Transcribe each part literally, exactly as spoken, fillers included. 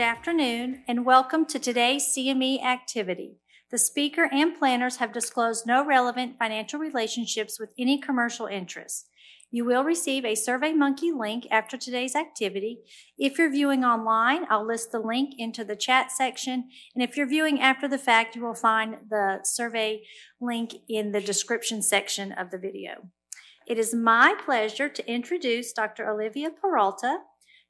Good afternoon, and welcome to today's C M E activity. The speaker and planners have disclosed no relevant financial relationships with any commercial interests. You will receive a SurveyMonkey link after today's activity. If you're viewing online, I'll list the link into the chat section, and if you're viewing after the fact, you will find the survey link in the description section of the video. It is my pleasure to introduce Doctor Olivia Peralta.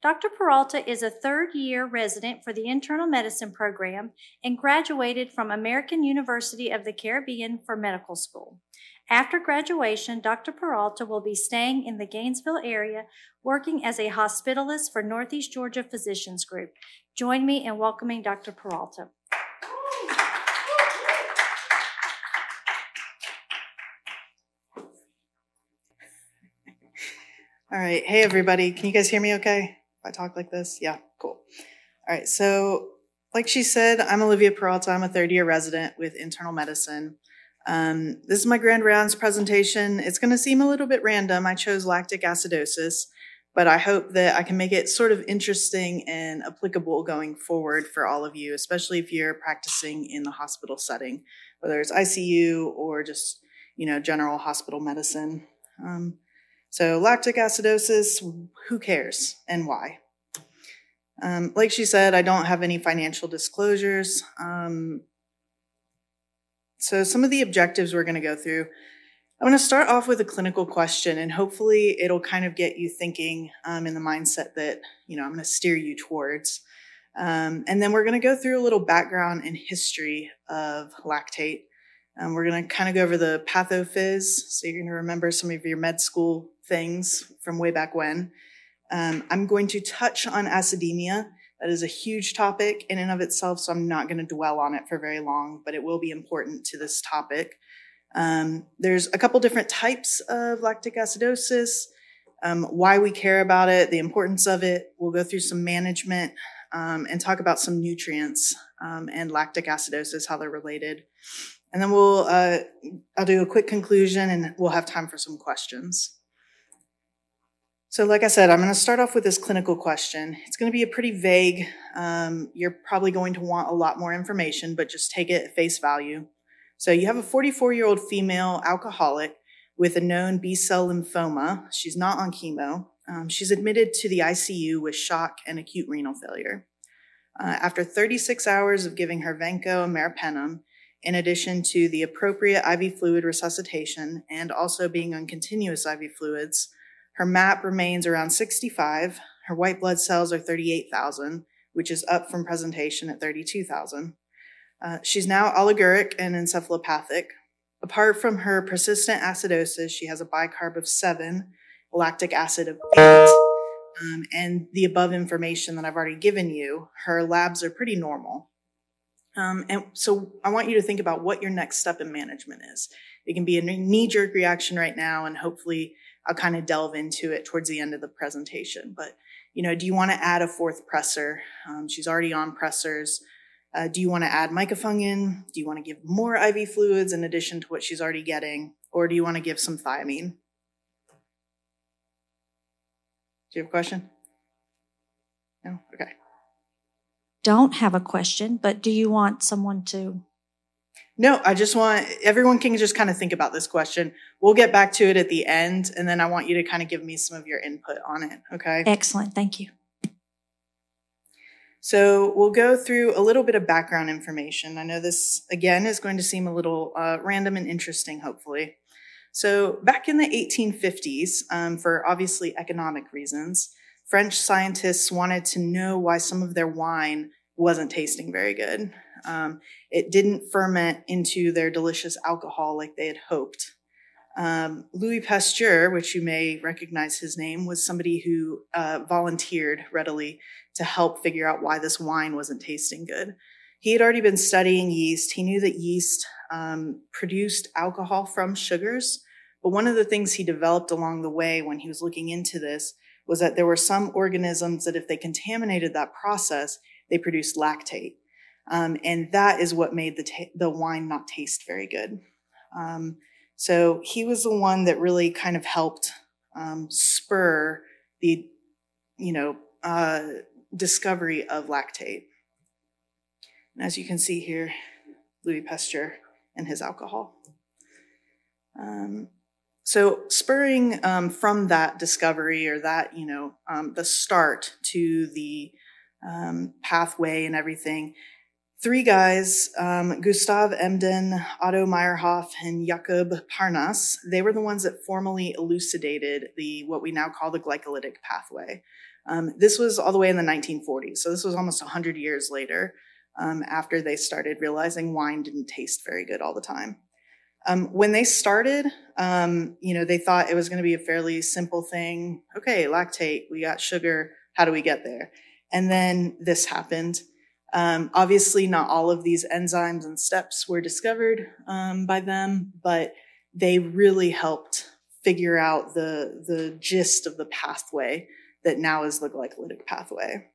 Doctor Peralta is a third-year resident for the Internal Medicine program and graduated from American University of the Caribbean for medical school. After graduation, Doctor Peralta will be staying in the Gainesville area working as a hospitalist for Northeast Georgia Physicians Group. Join me in welcoming Doctor Peralta. All right. Hey, everybody. Can you guys hear me okay? If I talk like this? Yeah, cool. All right, so like she said, I'm Olivia Peralta. I'm a third-year resident with internal medicine. Um, this is my Grand Rounds presentation. It's going to seem a little bit random. I chose lactic acidosis, but I hope that I can make it sort of interesting and applicable going forward for all of you, especially if you're practicing in the hospital setting, whether it's I C U or just, you know, general hospital medicine. Um, So lactic acidosis, who cares and why? Um, like she said, I don't have any financial disclosures. Um, so some of the objectives we're gonna go through, I'm gonna start off with a clinical question, and hopefully it'll kind of get you thinking um, in the mindset that, you know, I'm gonna steer you towards. Um, and then we're gonna go through a little background and history of lactate. Um, we're gonna kind of go over the pathophys, so you're gonna remember some of your med school things from way back when. Um, I'm going to touch on acidemia. That is a huge topic in and of itself, so I'm not going to dwell on it for very long, but it will be important to this topic. Um, there's a couple different types of lactic acidosis, um, why we care about it, the importance of it. We'll go through some management um, and talk about some nutrients um, and lactic acidosis, how they're related. And then we'll, uh, I'll do a quick conclusion, and we'll have time for some questions. So like I said, I'm going to start off with this clinical question. It's going to be a pretty vague, um, you're probably going to want a lot more information, but just take it at face value. So you have a forty-four-year-old female alcoholic with a known B-cell lymphoma. She's not on chemo. Um, she's admitted to the I C U with shock and acute renal failure. Uh, after thirty-six hours of giving her Venco and Meropenem, in addition to the appropriate I V fluid resuscitation and also being on continuous I V fluids, her M A P remains around sixty-five, her white blood cells are thirty-eight thousand, which is up from presentation at thirty-two thousand. Uh, she's now oliguric and encephalopathic. Apart from her persistent acidosis, she has a bicarb of seven, lactic acid of eight, um, and the above information that I've already given you, her labs are pretty normal. Um, and so I want you to think about what your next step in management is. It can be a knee-jerk reaction right now, and hopefully I'll kind of delve into it towards the end of the presentation. But, you know, do you want to add a fourth presser? Um, she's already on pressors. Uh, do you want to add micafungin? Do you want to give more I V fluids in addition to what she's already getting? Or do you want to give some thiamine? Do you have a question? No? Okay. Don't have a question, but do you want someone to? No, I just want, everyone can just kind of think about this question. We'll get back to it at the end, and then I want you to kind of give me some of your input on it, okay? Excellent, thank you. So we'll go through a little bit of background information. I know this, again, is going to seem a little uh, random and interesting, hopefully. So back in the eighteen fifties, um, for obviously economic reasons, French scientists wanted to know why some of their wine wasn't tasting very good. Um, it didn't ferment into their delicious alcohol like they had hoped. Um, Louis Pasteur, which you may recognize his name, was somebody who uh, volunteered readily to help figure out why this wine wasn't tasting good. He had already been studying yeast. He knew that yeast um, produced alcohol from sugars, but one of the things he developed along the way when he was looking into this was that there were some organisms that if they contaminated that process, they produced lactate. Um, and that is what made the, the wine not taste very good. Um, so he was the one that really kind of helped um, spur the, you know, uh, discovery of lactate. And as you can see here, Louis Pasteur and his alcohol. Um, so spurring um, from that discovery or that, you know, um, the start to the um, pathway and everything, three guys, um, Gustav Emden, Otto Meyerhof, and Jakob Parnas, they were the ones that formally elucidated the what we now call the glycolytic pathway. Um, this was all the way in the nineteen forties, so this was almost one hundred years later, um, after they started realizing wine didn't taste very good all the time. Um, when they started, um, you know, they thought it was going to be a fairly simple thing. Okay, lactate, we got sugar, how do we get there? And then this happened. Um, obviously, not all of these enzymes and steps were discovered um, by them, but they really helped figure out the, the gist of the pathway that now is the glycolytic pathway.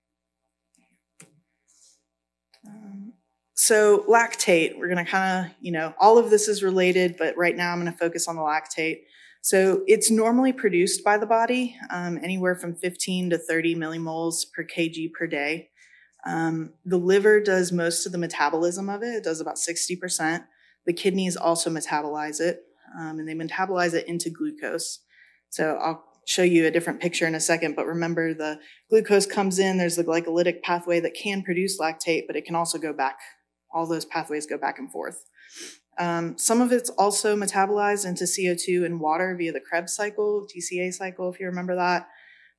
Um, so lactate, we're going to kind of, you know, all of this is related, but right now I'm going to focus on the lactate. So it's normally produced by the body um, anywhere from fifteen to thirty millimoles per kg per day. Um, the liver does most of the metabolism of it. It does about sixty percent. The kidneys also metabolize it, um, and they metabolize it into glucose. So I'll show you a different picture in a second, but remember the glucose comes in, there's the glycolytic pathway that can produce lactate, but it can also go back. All those pathways go back and forth. Um, some of it's also metabolized into C O two and water via the Krebs cycle, D K A cycle, if you remember that.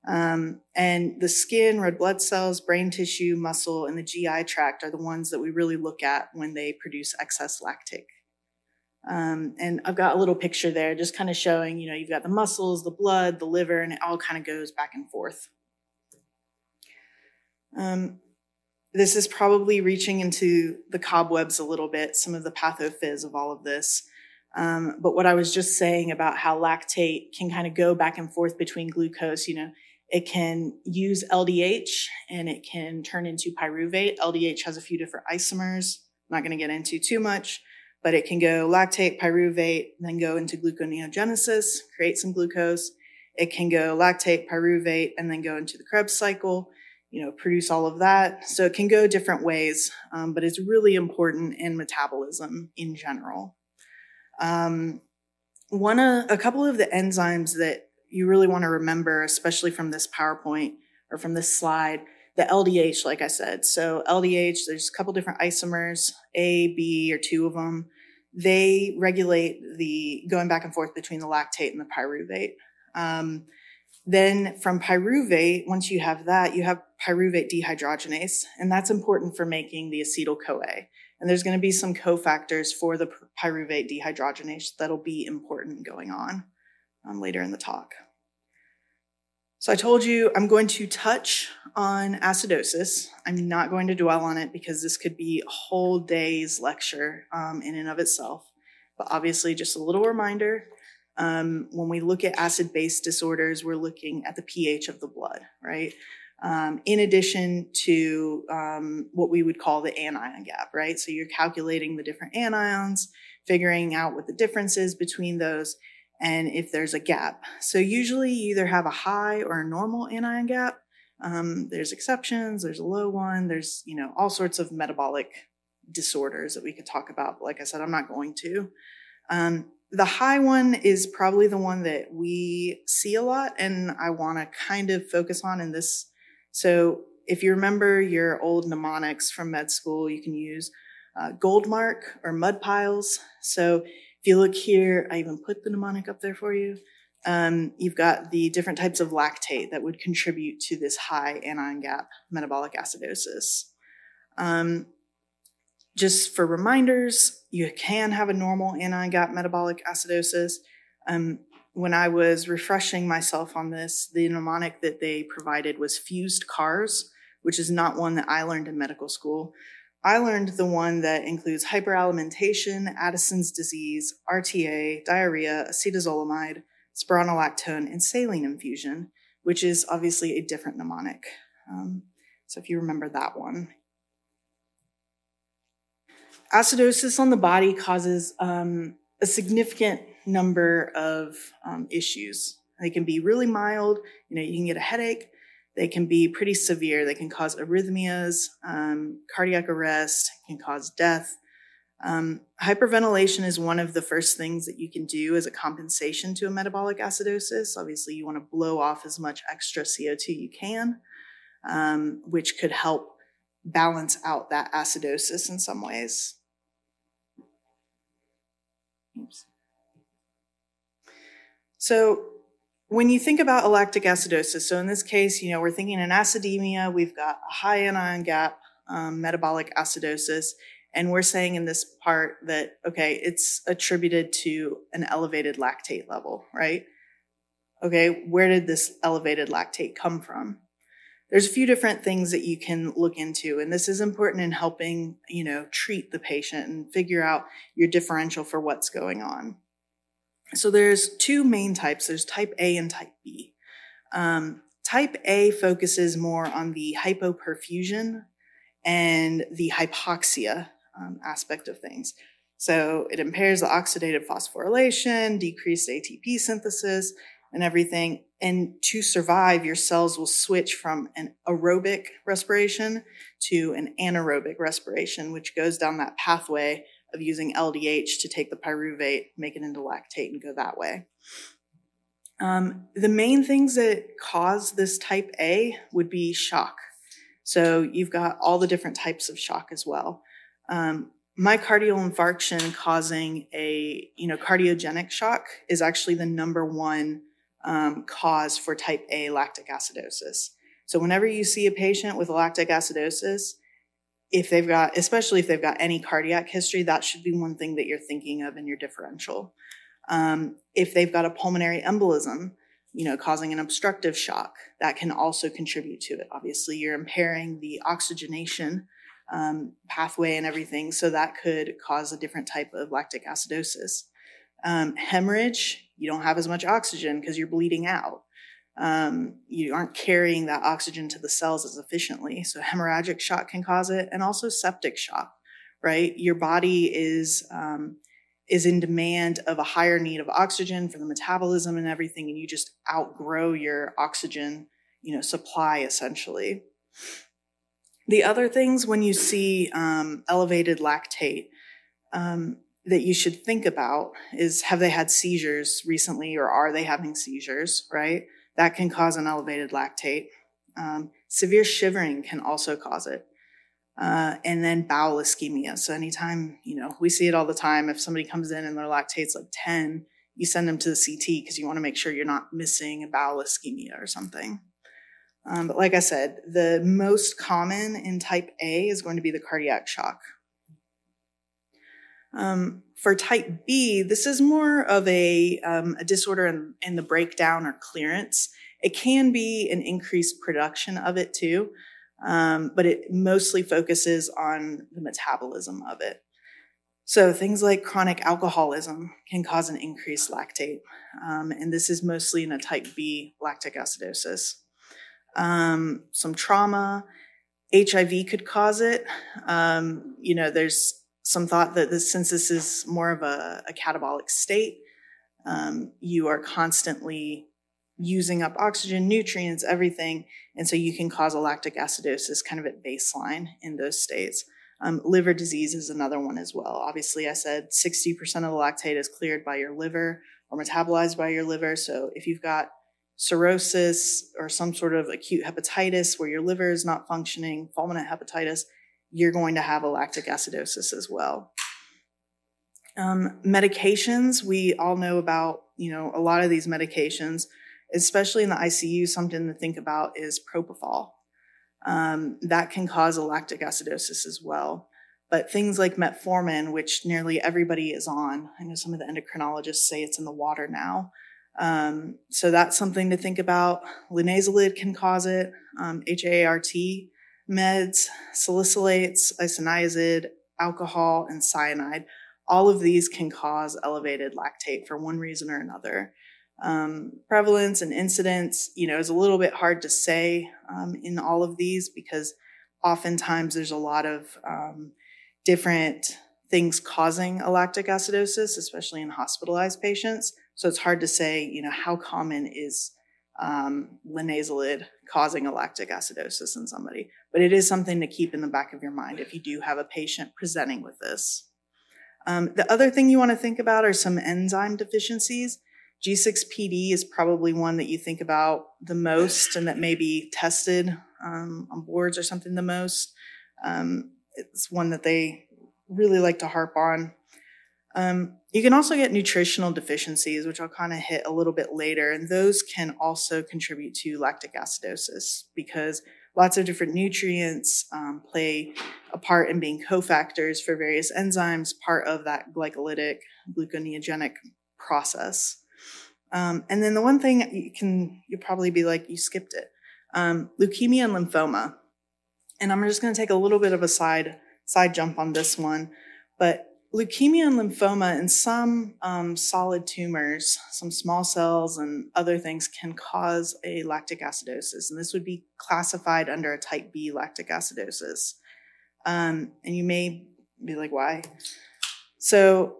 Um, and the skin, red blood cells, brain tissue, muscle, and the G I tract are the ones that we really look at when they produce excess lactate. Um, and I've got a little picture there just kind of showing, you know, you've got the muscles, the blood, the liver, and it all kind of goes back and forth. Um, this is probably reaching into the cobwebs a little bit, some of the pathophys of all of this. Um, but what I was just saying about how lactate can kind of go back and forth between glucose, you know, it can use L D H and it can turn into pyruvate. L D H has a few different isomers. I'm not going to get into too much, but it can go lactate, pyruvate, then go into gluconeogenesis, create some glucose. It can go lactate, pyruvate, and then go into the Krebs cycle, you know, produce all of that. So it can go different ways, um, but it's really important in metabolism in general. Um, one, uh, a couple of the enzymes that you really want to remember, especially from this PowerPoint or from this slide, the L D H, like I said. So L D H, there's a couple different isomers, A, B, or two of them. They regulate the going back and forth between the lactate and the pyruvate. Um, then from pyruvate, once you have that, you have pyruvate dehydrogenase, and that's important for making the acetyl-CoA. And there's going to be some cofactors for the pyruvate dehydrogenase that'll be important going on um, later in the talk. So I told you I'm going to touch on acidosis. I'm not going to dwell on it because this could be a whole day's lecture um, in and of itself. But obviously, just a little reminder, um, when we look at acid-base disorders, we're looking at the pH of the blood, right? Um, in addition to um, what we would call the anion gap, right? So you're calculating the different anions, figuring out what the difference is between those, and if there's a gap. So usually you either have a high or a normal anion gap. Um, there's exceptions, there's a low one, there's, you know, all sorts of metabolic disorders that we could talk about. But like I said, I'm not going to. Um, the high one is probably the one that we see a lot, and I want to kind of focus on in this. So if you remember your old mnemonics from med school, you can use uh, Gold Mark or Mud Piles. So if you look here, I even put the mnemonic up there for you. Um, you've got the different types of lactate that would contribute to this high anion gap metabolic acidosis. Um, just for reminders, you can have a normal anion gap metabolic acidosis. Um, When I was refreshing myself on this, the mnemonic that they provided was fused CARS, which is not one that I learned in medical school. I learned the one that includes hyperalimentation, Addison's disease, R T A, diarrhea, acetazolamide, spironolactone, and saline infusion, which is obviously a different mnemonic. Um, so if you remember that one. Acidosis on the body causes um, a significant number of um, issues. They can be really mild, you know, you can get a headache. They can be pretty severe. They can cause arrhythmias, um, cardiac arrest, can cause death. Um, hyperventilation is one of the first things that you can do as a compensation to a metabolic acidosis. Obviously, you want to blow off as much extra C O two you can, um, which could help balance out that acidosis in some ways. Oops. So when you think about lactic acidosis, so in this case, you know, we're thinking in acidemia, we've got a high anion gap, um, metabolic acidosis. And we're saying in this part that, okay, it's attributed to an elevated lactate level, right? Okay, where did this elevated lactate come from? There's a few different things that you can look into, and this is important in helping, you know, treat the patient and figure out your differential for what's going on. So there's two main types. There's type A and type B. Um, type A focuses more on the hypoperfusion and the hypoxia Um, aspect of things. So it impairs the oxidative phosphorylation, decreased A T P synthesis, and everything. And to survive, your cells will switch from an aerobic respiration to an anaerobic respiration, which goes down that pathway of using L D H to take the pyruvate, make it into lactate, and go that way. Um, the main things that cause this type A would be shock. So you've got all the different types of shock as well. Um, myocardial infarction causing a, you know, cardiogenic shock is actually the number one um, cause for type A lactic acidosis. So whenever you see a patient with lactic acidosis, if they've got, especially if they've got any cardiac history, that should be one thing that you're thinking of in your differential. Um, if they've got a pulmonary embolism, you know, causing an obstructive shock, that can also contribute to it. Obviously, you're impairing the oxygenation Um, pathway and everything, so that could cause a different type of lactic acidosis. Um, hemorrhage, you don't have as much oxygen because you're bleeding out. Um, you aren't carrying that oxygen to the cells as efficiently, so hemorrhagic shock can cause it, and also septic shock, right? Your body is, um, is in demand of a higher need of oxygen for the metabolism and everything, and you just outgrow your oxygen, you know, supply essentially. The other things when you see um, elevated lactate um, that you should think about is, have they had seizures recently, or are they having seizures, right? That can cause an elevated lactate. Um, severe shivering can also cause it. Uh, and then bowel ischemia. So anytime, you know, we see it all the time. If somebody comes in and their lactate's like ten, you send them to the C T because you want to make sure you're not missing a bowel ischemia or something. Um, but like I said, the most common in type A is going to be the cardiac shock. Um, for type B, this is more of a, um, a disorder in, in the breakdown or clearance. It can be an increased production of it too, um, but it mostly focuses on the metabolism of it. So things like chronic alcoholism can cause an increased lactate, um, and this is mostly in a type B lactic acidosis. Um, some trauma, H I V could cause it. Um, you know, there's some thought that this, since this is more of a, a catabolic state, um, you are constantly using up oxygen, nutrients, everything. And so you can cause a lactic acidosis kind of at baseline in those states. Um, liver disease is another one as well. Obviously, I said sixty percent of the lactate is cleared by your liver or metabolized by your liver. So if you've got cirrhosis or some sort of acute hepatitis where your liver is not functioning, fulminant hepatitis, you're going to have a lactic acidosis as well. Um, medications, we all know about, you know, a lot of these medications, especially in the I C U, something to think about is propofol. Um, that can cause a lactic acidosis as well. But things like metformin, which nearly everybody is on, I know some of the endocrinologists say it's in the water now, Um, so that's something to think about. Linezolid can cause it, um, H A R T meds, salicylates, isoniazid, alcohol, and cyanide. All of these can cause elevated lactate for one reason or another. Um, prevalence and incidence, you know, is a little bit hard to say um, in all of these, because oftentimes there's a lot of um, different things causing a lactic acidosis, especially in hospitalized patients. So it's hard to say, you know, how common is um, linazolid causing a lactic acidosis in somebody. But it is something to keep in the back of your mind if you do have a patient presenting with this. Um, the other thing you want to think about are some enzyme deficiencies. G six P D is probably one that you think about the most and that may be tested um, on boards or something the most. Um, it's one that they really like to harp on. Um, you can also get nutritional deficiencies, which I'll kind of hit a little bit later, and those can also contribute to lactic acidosis because lots of different nutrients um, play a part in being cofactors for various enzymes, part of that glycolytic, gluconeogenic process. Um, and then the one thing you can, you'll probably be like, you skipped it, um, leukemia and lymphoma. And I'm just going to take a little bit of a side, side jump on this one, but leukemia and lymphoma and some um, solid tumors, some small cells and other things can cause a lactic acidosis. And this would be classified under a type B lactic acidosis. Um, and you may be like, why? So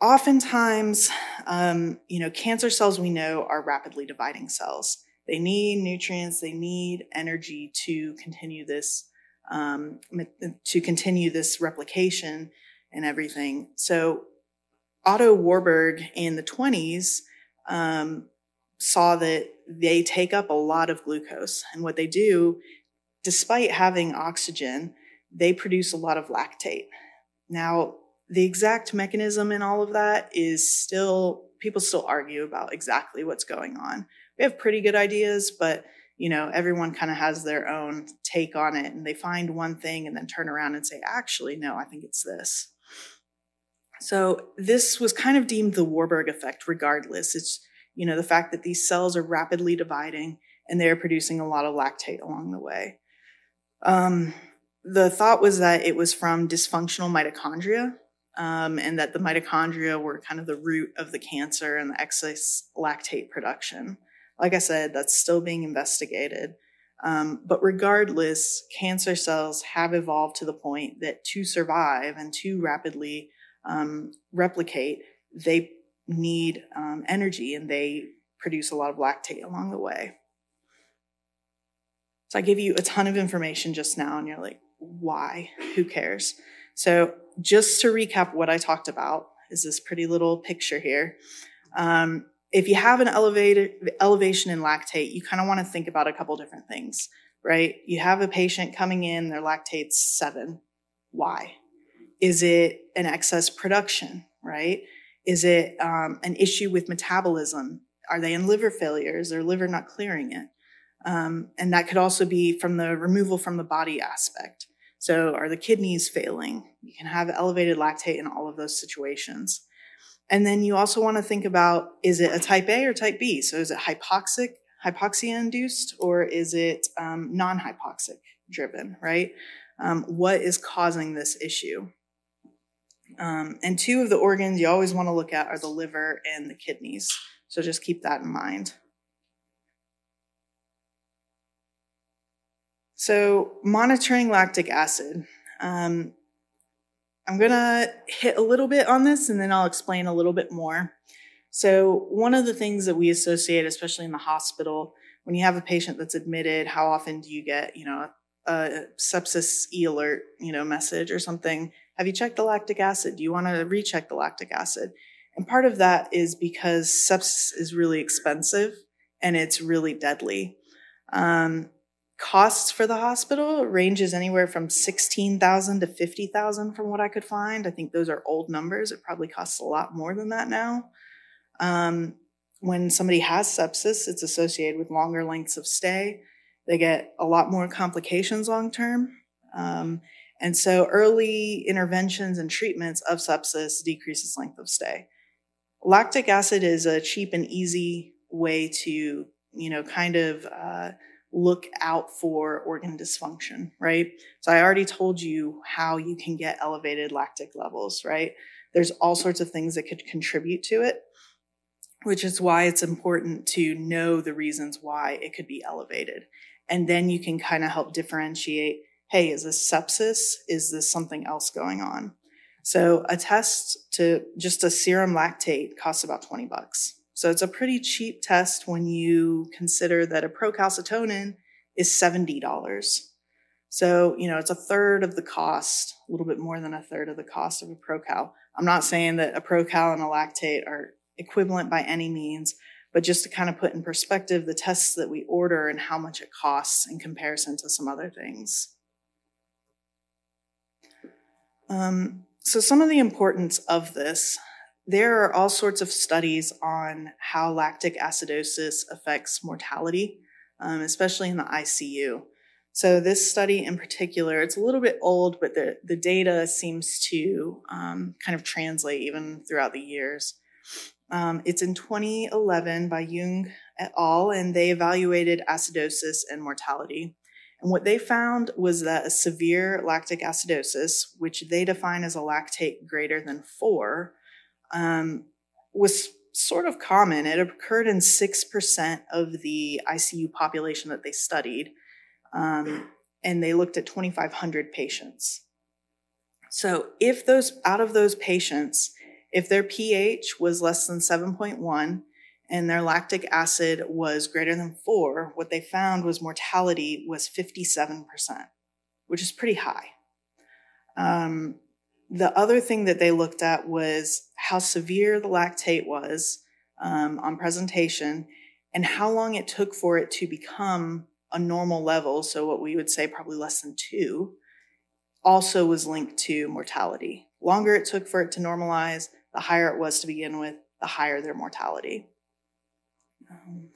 oftentimes, um, you know, cancer cells we know are rapidly dividing cells. They need nutrients, they need energy to continue this, um, to continue this replication and everything. So Otto Warburg in the twenties um, saw that they take up a lot of glucose. And what they do, despite having oxygen, they produce a lot of lactate. Now, the exact mechanism in all of that is still, people still argue about exactly what's going on. We have pretty good ideas, but you know, everyone kind of has their own take on it and they find one thing and then turn around and say, actually, no, I think it's this. So this was kind of deemed the Warburg effect regardless. It's, you know, the fact that these cells are rapidly dividing and they're producing a lot of lactate along the way. Um, the thought was that it was from dysfunctional mitochondria. Um, and that the mitochondria were kind of the root of the cancer and the excess lactate production. Like I said, that's still being investigated. Um, but regardless, cancer cells have evolved to the point that to survive and to rapidly um, replicate, they need um, energy and they produce a lot of lactate along the way. So I gave you a ton of information just now and you're like, why? Who cares? So just to recap what I talked about is this pretty little picture here. Um, if you have an elevated elevation in lactate, you kind of want to think about a couple different things, right? You have a patient coming in, their lactate's seven. Why? Is it an excess production, right? Is it um, an issue with metabolism? Are they in liver failure? Is their liver not clearing it? Um, and that could also be from the removal from the body aspect. So are the kidneys failing? You can have elevated lactate in all of those situations. And then you also want to think about, is it a type A or type B? So is it hypoxic, hypoxia induced, or is it um, non-hypoxic driven, right? Um, what is causing this issue? Um, and two of the organs you always want to look at are the liver and the kidneys. So just keep that in mind. So monitoring lactic acid, um, I'm going to hit a little bit on this and then I'll explain a little bit more. So one of the things that we associate, especially in the hospital, when you have a patient that's admitted, how often do you get, you know, a sepsis e-alert, you know, message or something? Have you checked the lactic acid? Do you want to recheck the lactic acid? And part of that is because sepsis is really expensive and it's really deadly. Um, Costs for the hospital ranges anywhere from sixteen thousand dollars to fifty thousand dollars from what I could find. I think those are old numbers. It probably costs a lot more than that now. Um, when somebody has sepsis, it's associated with longer lengths of stay. They get a lot more complications long term. Um, and so early interventions and treatments of sepsis decreases length of stay. Lactic acid is a cheap and easy way to, you know, kind of... Uh, look out for organ dysfunction, right? So I already told you how you can get elevated lactic levels, right? There's all sorts of things that could contribute to it, which is why it's important to know the reasons why it could be elevated. And then you can kind of help differentiate, hey, is this sepsis? Is this something else going on? So a test to just a serum lactate costs about twenty bucks. So it's a pretty cheap test when you consider that a procalcitonin is seventy dollars. So, you know, it's a third of the cost, a little bit more than a third of the cost of a procal. I'm not saying that a procal and a lactate are equivalent by any means, but just to kind of put in perspective the tests that we order and how much it costs in comparison to some other things. Um, so some of the importance of this, there are all sorts of studies on how lactic acidosis affects mortality, um, especially in the I C U. So this study in particular, it's a little bit old, but the, the data seems to um, kind of translate even throughout the years. Um, it's in twenty eleven by Jung et al., and they evaluated acidosis and mortality. And what they found was that a severe lactic acidosis, which they define as a lactate greater than four, um, was sort of common. It occurred in six percent of the I C U population that they studied. Um, and they looked at twenty-five hundred patients. So if those, out of those patients, if their pH was less than seven point one and their lactic acid was greater than four, what they found was mortality was fifty-seven percent, which is pretty high. Um, the other thing that they looked at was how severe the lactate was um, on presentation and how long it took for it to become a normal level, so what we would say probably less than two, also was linked to mortality. Longer it took for it to normalize, the higher it was to begin with, the higher their mortality. Um,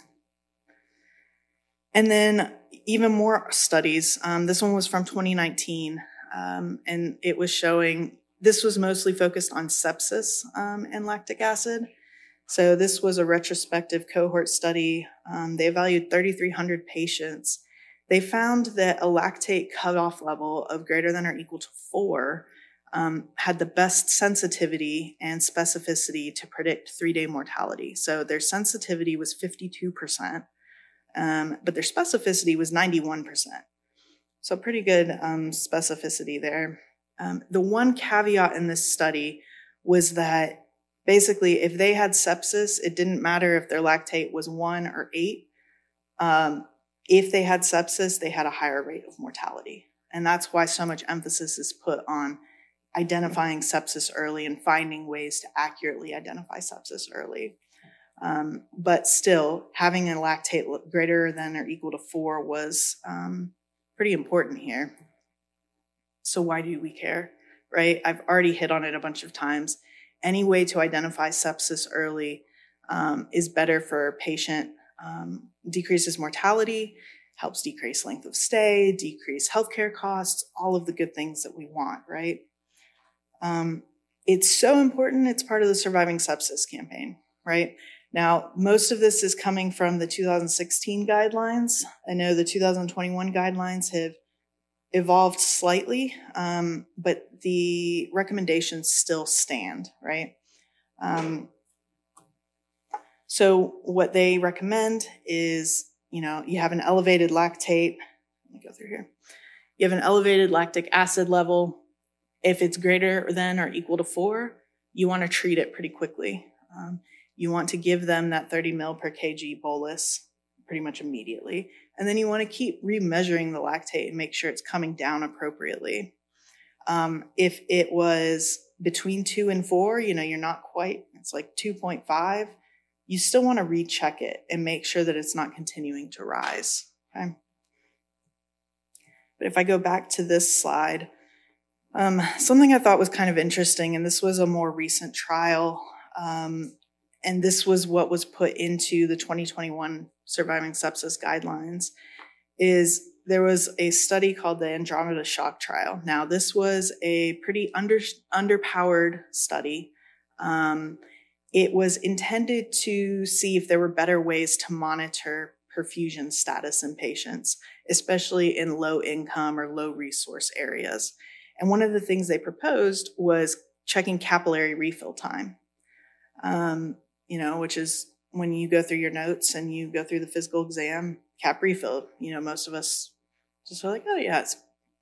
and then even more studies. Um, this one was from twenty nineteen, um, and it was showing, this was mostly focused on sepsis um, and lactic acid. So this was a retrospective cohort study. Um, they evaluated three thousand three hundred patients. They found that a lactate cutoff level of greater than or equal to four um, had the best sensitivity and specificity to predict three-day mortality. So their sensitivity was fifty-two percent, um, but their specificity was ninety-one percent. So pretty good um, specificity there. Um, the one caveat in this study was that basically, if they had sepsis, it didn't matter if their lactate was one or eight. Um, if they had sepsis, they had a higher rate of mortality. And that's why so much emphasis is put on identifying sepsis early and finding ways to accurately identify sepsis early. Um, but still, having a lactate greater than or equal to four was um, pretty important here. So why do we care, right? I've already hit on it a bunch of times. Any way to identify sepsis early um, is better for a patient, um, decreases mortality, helps decrease length of stay, decrease healthcare costs, all of the good things that we want, right? Um, it's so important, it's part of the Surviving Sepsis Campaign, right? Now, most of this is coming from the two thousand sixteen guidelines. I know the two thousand twenty-one guidelines have evolved slightly, um, but the recommendations still stand, right? Um, so what they recommend is, you know, you have an elevated lactate, let me go through here. You have an elevated lactic acid level. If it's greater than or equal to four, you want to treat it pretty quickly. Um, you want to give them that thirty milliliters per kilogram bolus pretty much immediately. And then you want to keep remeasuring the lactate and make sure it's coming down appropriately. Um, if it was between two and four, you know, you're not quite, it's like two point five, you still want to recheck it and make sure that it's not continuing to rise, okay? But if I go back to this slide, um, something I thought was kind of interesting, and this was a more recent trial, um, and this was what was put into the twenty twenty-one Surviving Sepsis Guidelines, is there was a study called the Andromeda Shock Trial. Now, this was a pretty under, underpowered study. Um, it was intended to see if there were better ways to monitor perfusion status in patients, especially in low-income or low-resource areas. And one of the things they proposed was checking capillary refill time, um, you know, which is when you go through your notes and you go through the physical exam, cap refill, you know, most of us just are like, oh yeah, it's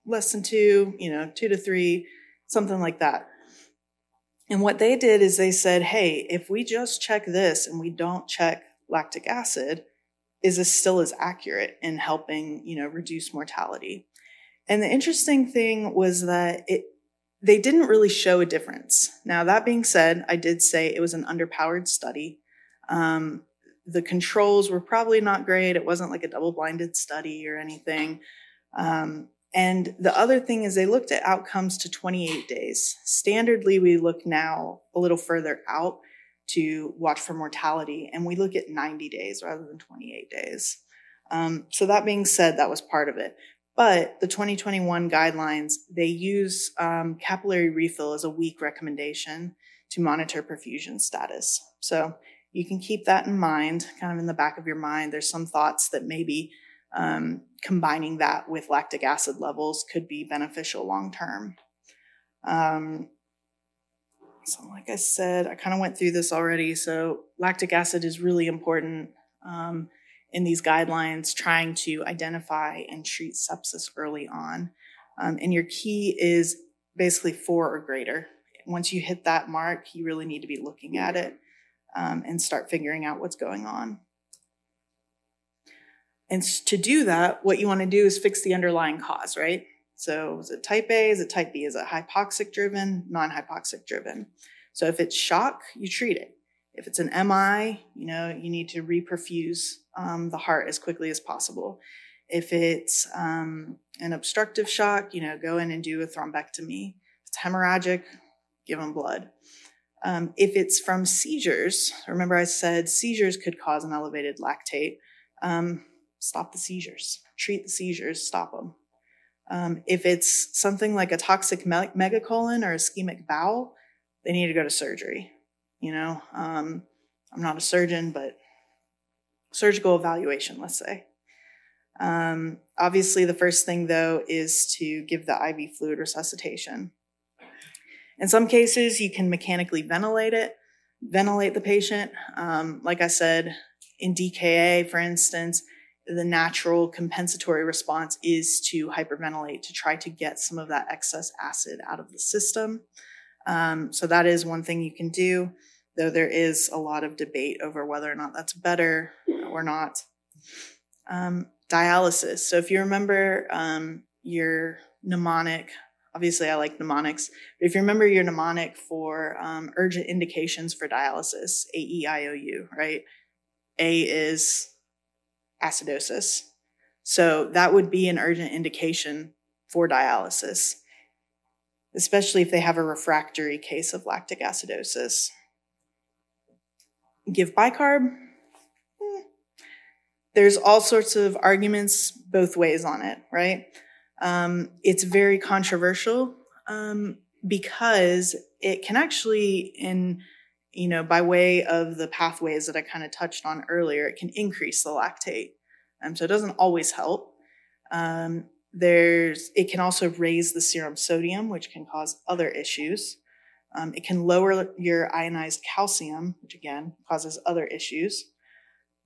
less than two, you know, two to three, something like that. And what they did is they said, hey, if we just check this and we don't check lactic acid, is this still as accurate in helping, you know, reduce mortality? And the interesting thing was that it, they didn't really show a difference. Now, that being said, I did say it was an underpowered study. Um, the controls were probably not great. It wasn't like a double-blinded study or anything. Um, and the other thing is they looked at outcomes to twenty-eight days. Standardly, we look now a little further out to watch for mortality, and we look at ninety days rather than twenty-eight days. Um, so that being said, that was part of it. But the twenty twenty-one guidelines, they use um, capillary refill as a week recommendation to monitor perfusion status. So you can keep that in mind, kind of in the back of your mind. There's some thoughts that maybe um, combining that with lactic acid levels could be beneficial long-term. Um, so like I said, I kind of went through this already. So lactic acid is really important. Um, In these guidelines, trying to identify and treat sepsis early on. Um, and your key is basically four or greater. Once you hit that mark, you really need to be looking at it um, and start figuring out what's going on. And to do that, what you want to do is fix the underlying cause, right? So is it type A? Is it type B? Is it hypoxic driven, non-hypoxic driven? So if it's shock, you treat it. If it's an M I, you know, you need to reperfuse um, the heart as quickly as possible. If it's um, an obstructive shock, you know, go in and do a thrombectomy. If it's hemorrhagic, give them blood. Um, if it's from seizures, remember I said seizures could cause an elevated lactate. Um, stop the seizures. Treat the seizures. Stop them. Um, if it's something like a toxic me- megacolon or ischemic bowel, they need to go to surgery. You know, um, I'm not a surgeon, but surgical evaluation, let's say. Um, obviously, the first thing, though, is to give the I V fluid resuscitation. In some cases, you can mechanically ventilate it, ventilate the patient. Um, like I said, in D K A, for instance, the natural compensatory response is to hyperventilate to try to get some of that excess acid out of the system. Um, so that is one thing you can do. Though there is a lot of debate over whether or not that's better or not. Um, dialysis. So if you remember um, your mnemonic, obviously I like mnemonics, but if you remember your mnemonic for um, urgent indications for dialysis, A E I O U, right? A is acidosis. So that would be an urgent indication for dialysis, especially if they have a refractory case of lactic acidosis. Give bicarb. There's all sorts of arguments both ways on it, right? Um, it's very controversial um, because it can actually, in you know, by way of the pathways that I kind of touched on earlier, it can increase the lactate. Um, so it doesn't always help. Um, there's, it can also raise the serum sodium, which can cause other issues. Um, it can lower your ionized calcium, which again causes other issues.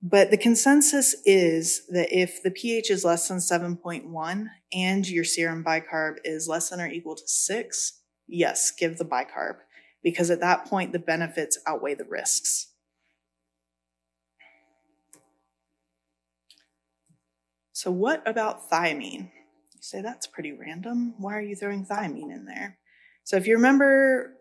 But the consensus is that if the pH is less than seven point one and your serum bicarb is less than or equal to six, yes, give the bicarb, because at that point the benefits outweigh the risks. So what about thiamine? You say, that's pretty random. Why are you throwing thiamine in there? So if you remember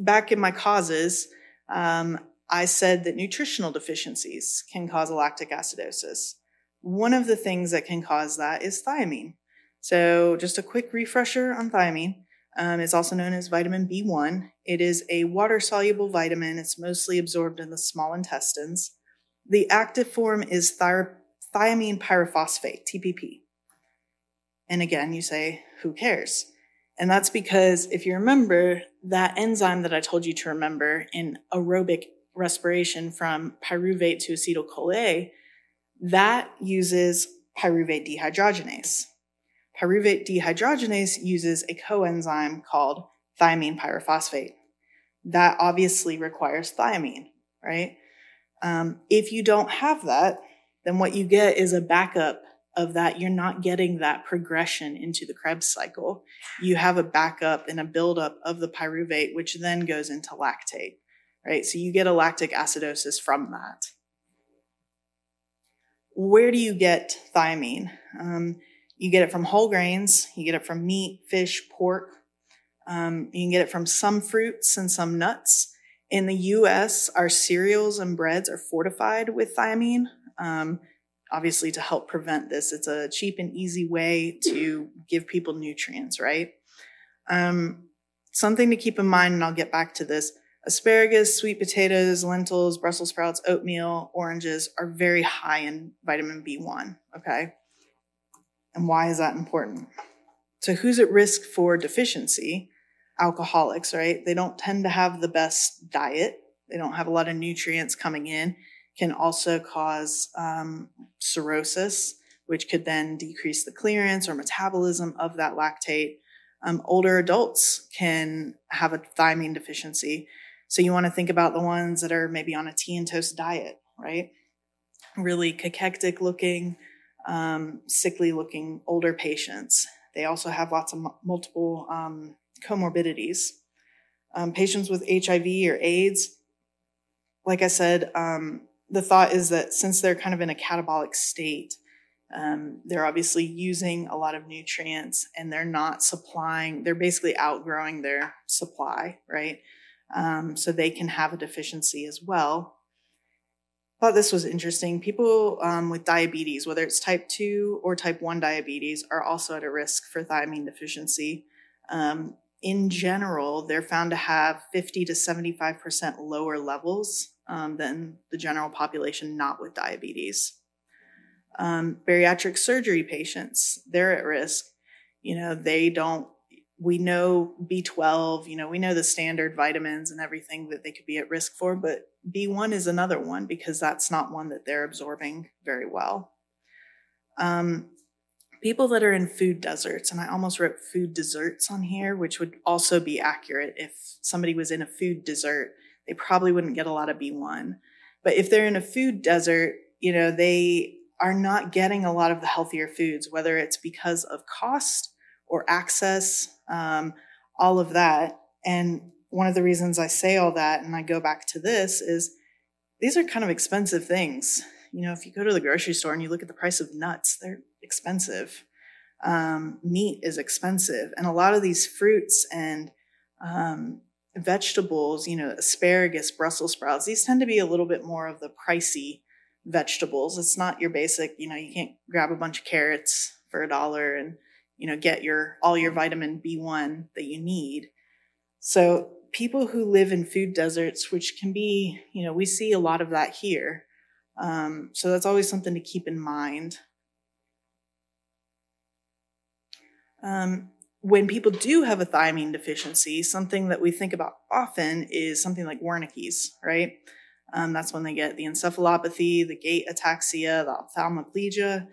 back in my causes, um, I said that nutritional deficiencies can cause a lactic acidosis. One of the things that can cause that is thiamine. So just a quick refresher on thiamine. Um, it's also known as vitamin B one. It is a water-soluble vitamin. It's mostly absorbed in the small intestines. The active form is thi- thiamine pyrophosphate, T P P. And again, you say, who cares? And that's because if you remember that enzyme that I told you to remember in aerobic respiration from pyruvate to acetyl-CoA, that uses pyruvate dehydrogenase. Pyruvate dehydrogenase uses a coenzyme called thiamine pyrophosphate. That obviously requires thiamine, right? Um, if you don't have that, then what you get is a backup of that, you're not getting that progression into the Krebs cycle. You have a backup and a buildup of the pyruvate, which then goes into lactate, right? So you get a lactic acidosis from that. Where do you get thiamine? Um, you get it from whole grains. You get it from meat, fish, pork. Um, you can get it from some fruits and some nuts. In the U S, our cereals and breads are fortified with thiamine, um, obviously to help prevent this. It's a cheap and easy way to give people nutrients, right? Um, something to keep in mind, and I'll get back to this. Asparagus, sweet potatoes, lentils, Brussels sprouts, oatmeal, oranges are very high in vitamin B one, okay? And why is that important? So who's at risk for deficiency? Alcoholics, right? They don't tend to have the best diet. They don't have a lot of nutrients coming in. Can also cause um, cirrhosis, which could then decrease the clearance or metabolism of that lactate. Um, older adults can have a thiamine deficiency. So you want to think about the ones that are maybe on a tea and toast diet, right? Really cachectic looking, um, sickly looking older patients. They also have lots of multiple um, comorbidities. Um, patients with H I V or AIDS, like I said, um, the thought is that since they're kind of in a catabolic state, um, they're obviously using a lot of nutrients and they're not supplying, they're basically outgrowing their supply, right? Um, so they can have a deficiency as well. I thought this was interesting. People um, with diabetes, whether it's type two or type one diabetes, are also at a risk for thiamine deficiency. Um, in general, they're found to have fifty to seventy-five percent lower levels um, than the general population not with diabetes. Um, bariatric surgery patients, they're at risk. You know, they don't, we know B twelve, you know, we know the standard vitamins and everything that they could be at risk for, but B one is another one because that's not one that they're absorbing very well. Um, people that are in food deserts, and I almost wrote food desserts on here, which would also be accurate. If somebody was in a food desert, they probably wouldn't get a lot of B one. But if they're in a food desert, you know, they are not getting a lot of the healthier foods, whether it's because of cost or access, um, all of that. And one of the reasons I say all that, and I go back to this, is these are kind of expensive things. You know, if you go to the grocery store and you look at the price of nuts, they're expensive. Um, meat is expensive. And a lot of these fruits and um, vegetables, you know, asparagus, Brussels sprouts, these tend to be a little bit more of the pricey vegetables. It's not your basic, you know, you can't grab a bunch of carrots for a dollar and, you know, get your all your vitamin B one that you need. So people who live in food deserts, which can be, you know, we see a lot of that here. Um, so that's always something to keep in mind. Um, when people do have a thiamine deficiency, something that we think about often is something like Wernicke's, right? Um, that's when they get the encephalopathy, the gait ataxia, the ophthalmoplegia.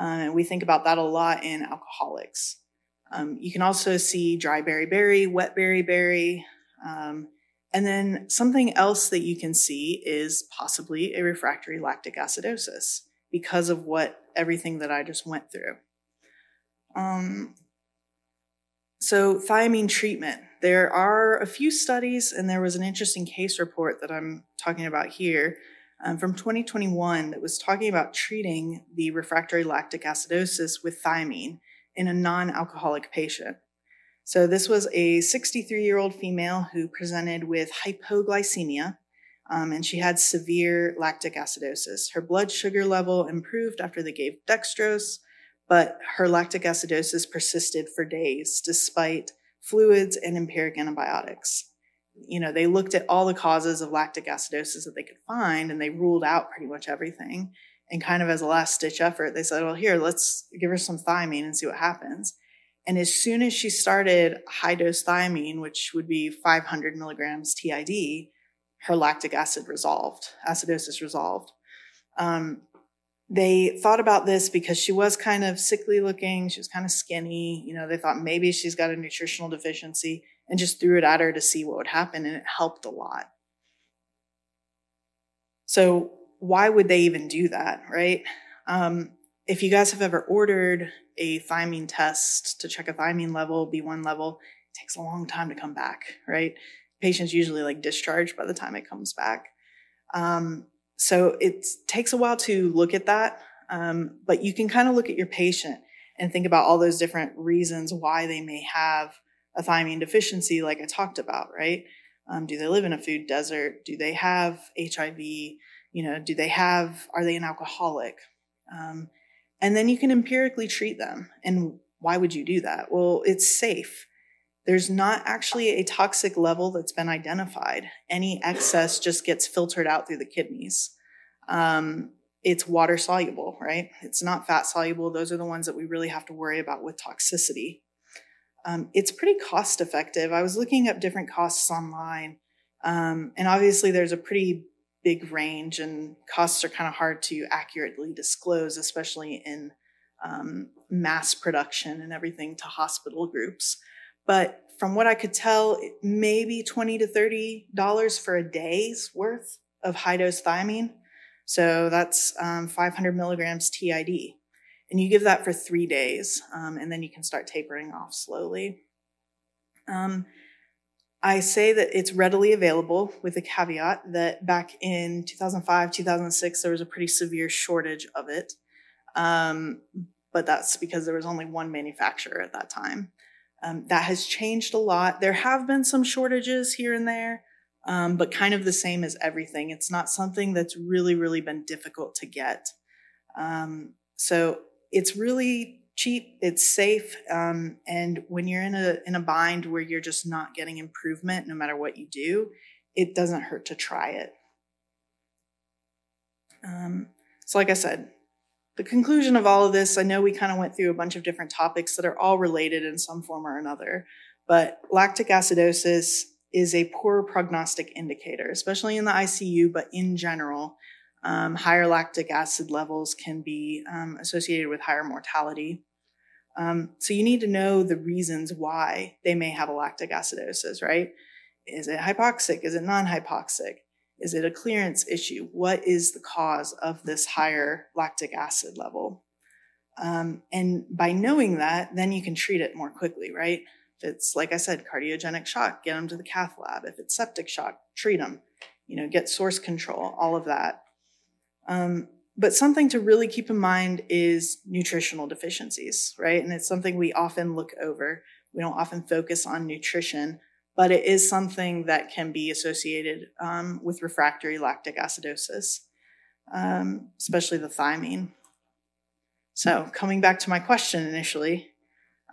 Uh, and we think about that a lot in alcoholics. Um, you can also see dry beriberi, wet beriberi. Um, and then something else that you can see is possibly a refractory lactic acidosis because of what everything that I just went through. Um, so thiamine treatment. There are a few studies, and there was an interesting case report that I'm talking about here um, from twenty twenty-one that was talking about treating the refractory lactic acidosis with thiamine in a non-alcoholic patient. So this was a sixty-three-year-old female who presented with hypoglycemia, um, and she had severe lactic acidosis. Her blood sugar level improved after they gave dextrose, but her lactic acidosis persisted for days despite fluids and empiric antibiotics. You know, they looked at all the causes of lactic acidosis that they could find, and they ruled out pretty much everything. And kind of as a last-ditch effort, they said, well, here, let's give her some thiamine and see what happens. And as soon as she started high-dose thiamine, which would be five hundred milligrams T I D, her lactic acid resolved, acidosis resolved. Um, they thought about this because she was kind of sickly looking. She was kind of skinny. You know, they thought maybe she's got a nutritional deficiency and just threw it at her to see what would happen, and it helped a lot. So why would they even do that, right? Um, if you guys have ever ordered a thiamine test to check a thiamine level, B one level, it takes a long time to come back, right? Patients usually like discharged by the time it comes back. Um, so it takes a while to look at that, um, but you can kind of look at your patient and think about all those different reasons why they may have a thiamine deficiency like I talked about, right? Um, do they live in a food desert? Do they have H I V? You know, do they have, are they an alcoholic? Um, and then you can empirically treat them. And why would you do that? Well, it's safe. There's not actually a toxic level that's been identified. Any excess just gets filtered out through the kidneys. Um, it's water soluble, right? It's not fat soluble. Those are the ones that we really have to worry about with toxicity. Um, it's pretty cost effective. I was looking up different costs online. Um, and obviously there's a pretty big range and costs are kind of hard to accurately disclose, especially in um, mass production and everything to hospital groups. But from what I could tell, maybe twenty to thirty dollars for a day's worth of high-dose thiamine. So that's um, five hundred milligrams T I D. And you give that for three days, um, and then you can start tapering off slowly. Um, I say that it's readily available with a caveat that back in two thousand five, two thousand six, there was a pretty severe shortage of it. Um, but that's because there was only one manufacturer at that time. Um, that has changed a lot. There have been some shortages here and there, um, but kind of the same as everything. It's not something that's really, really been difficult to get. Um, so it's really cheap, it's safe, um, and when you're in a in a bind where you're just not getting improvement, no matter what you do, it doesn't hurt to try it. Um, so like I said, the conclusion of all of this, I know we kind of went through a bunch of different topics that are all related in some form or another, but lactic acidosis is a poor prognostic indicator, especially in the I C U, but in general. Um, higher lactic acid levels can be um, associated with higher mortality. Um, so you need to know the reasons why they may have a lactic acidosis, right? Is it hypoxic? Is it non-hypoxic? Is it a clearance issue? What is the cause of this higher lactic acid level? Um, and by knowing that, then you can treat it more quickly, right? If it's, like I said, cardiogenic shock, get them to the cath lab. If it's septic shock, treat them. You know, get source control, all of that. Um, but something to really keep in mind is nutritional deficiencies, right? And it's something we often look over. We don't often focus on nutrition, but it is something that can be associated um, with refractory lactic acidosis, um, especially the thiamine. So coming back to my question initially,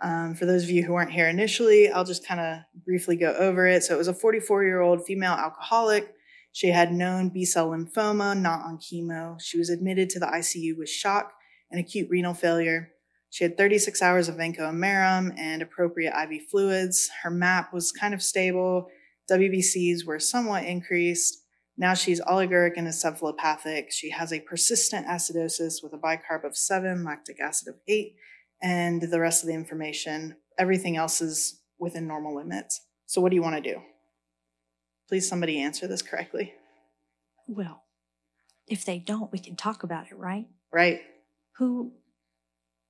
um, for those of you who weren't here initially, I'll just kind of briefly go over it. So it was a forty-four-year-old female alcoholic. She had known B-cell lymphoma, not on chemo. She was admitted to the I C U with shock and acute renal failure. She had thirty-six hours of vancomycin and appropriate I V fluids. Her M A P was kind of stable. W B Cs were somewhat increased. Now she's oliguric and encephalopathic. She has a persistent acidosis with a bicarb of seven, lactic acid of eight, and the rest of the information. Everything else is within normal limits. So what do you want to do? Please somebody answer this correctly. Well, if they don't, we can talk about it, right? Right. Who,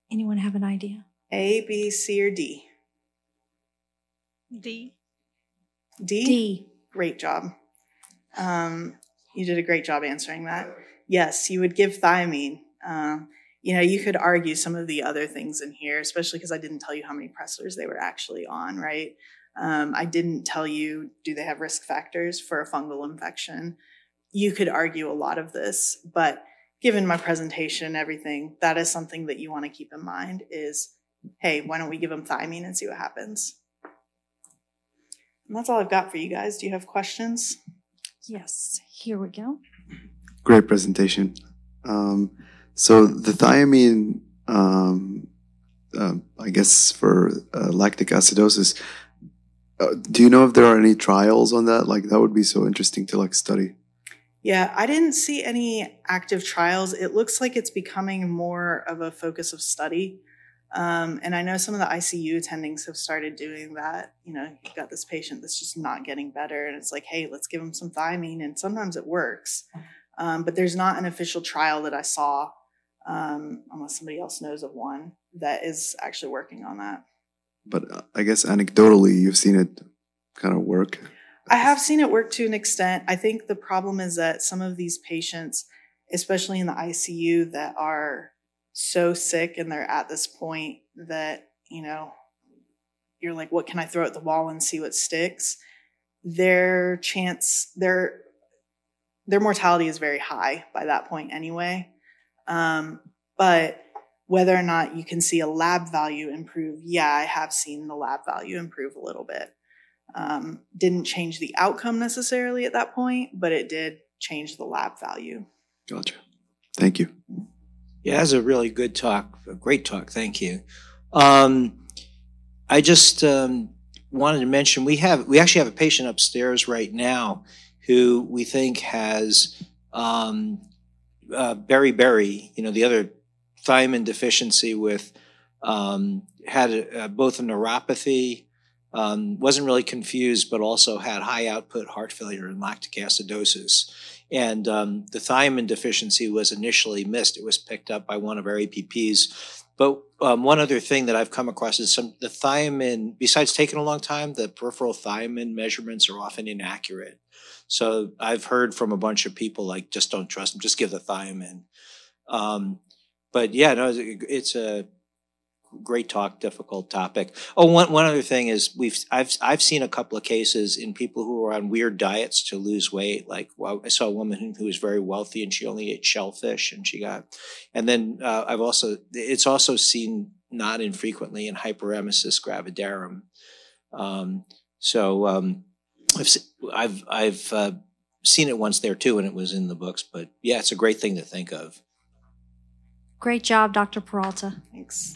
anyone have an idea? A, B, C, or D? D. D? D. Great job. Um, you did a great job answering that. Yes, you would give thiamine. Um, you know, you could argue some of the other things in here, especially because I didn't tell you how many pressors they were actually on, right? Um, I didn't tell you, do they have risk factors for a fungal infection? You could argue a lot of this, but given my presentation and everything, that is something that you want to keep in mind is, hey, why don't we give them thiamine and see what happens? And that's all I've got for you guys. Do you have questions? Yes, here we go. Great presentation. Um, so the thiamine, um, uh, I guess for uh, lactic acidosis, do you know if there are any trials on that? Like, that would be so interesting to, like, study. Yeah, I didn't see any active trials. It looks like it's becoming more of a focus of study. Um, and I know some of the I C U attendings have started doing that. You know, you've got this patient that's just not getting better. And it's like, hey, let's give them some thiamine. And sometimes it works. Um, but there's not an official trial that I saw um, unless somebody else knows of one that is actually working on that. But uh, I guess anecdotally, you've seen it kind of work. I have seen it work to an extent. I think the problem is that some of these patients, especially in the I C U, that are so sick and they're at this point that, you know, you're like, what can I throw at the wall and see what sticks? Their chance, their their mortality is very high by that point anyway. Um, but whether or not you can see a lab value improve, yeah, I have seen the lab value improve a little bit. Um, didn't change the outcome necessarily at that point, but it did change the lab value. Gotcha. Thank you. Yeah, that's a really good talk. A great talk. Thank you. Um, I just um, wanted to mention we have we actually have a patient upstairs right now who we think has um, uh, beriberi, you know, the other thiamine deficiency with um, had a, uh, both a neuropathy. Um, wasn't really confused, but also had high output heart failure and lactic acidosis. And um, the thiamine deficiency was initially missed. It was picked up by one of our A P Ps. But um, one other thing that I've come across is some the thiamine, besides taking a long time, the peripheral thiamine measurements are often inaccurate. So I've heard from a bunch of people, like, just don't trust them, just give the thiamine. Um, but yeah, no, it's, it's a... great talk, difficult topic. Oh, one one other thing is we've I've I've seen a couple of cases in people who are on weird diets to lose weight. Like, well, I saw a woman who was very wealthy and she only ate shellfish, and she got. And then uh, I've also it's also seen not infrequently in hyperemesis gravidarum. Um, so um, I've I've I've uh, seen it once there too, and it was in the books. But yeah, it's a great thing to think of. Great job, Doctor Peralta. Thanks.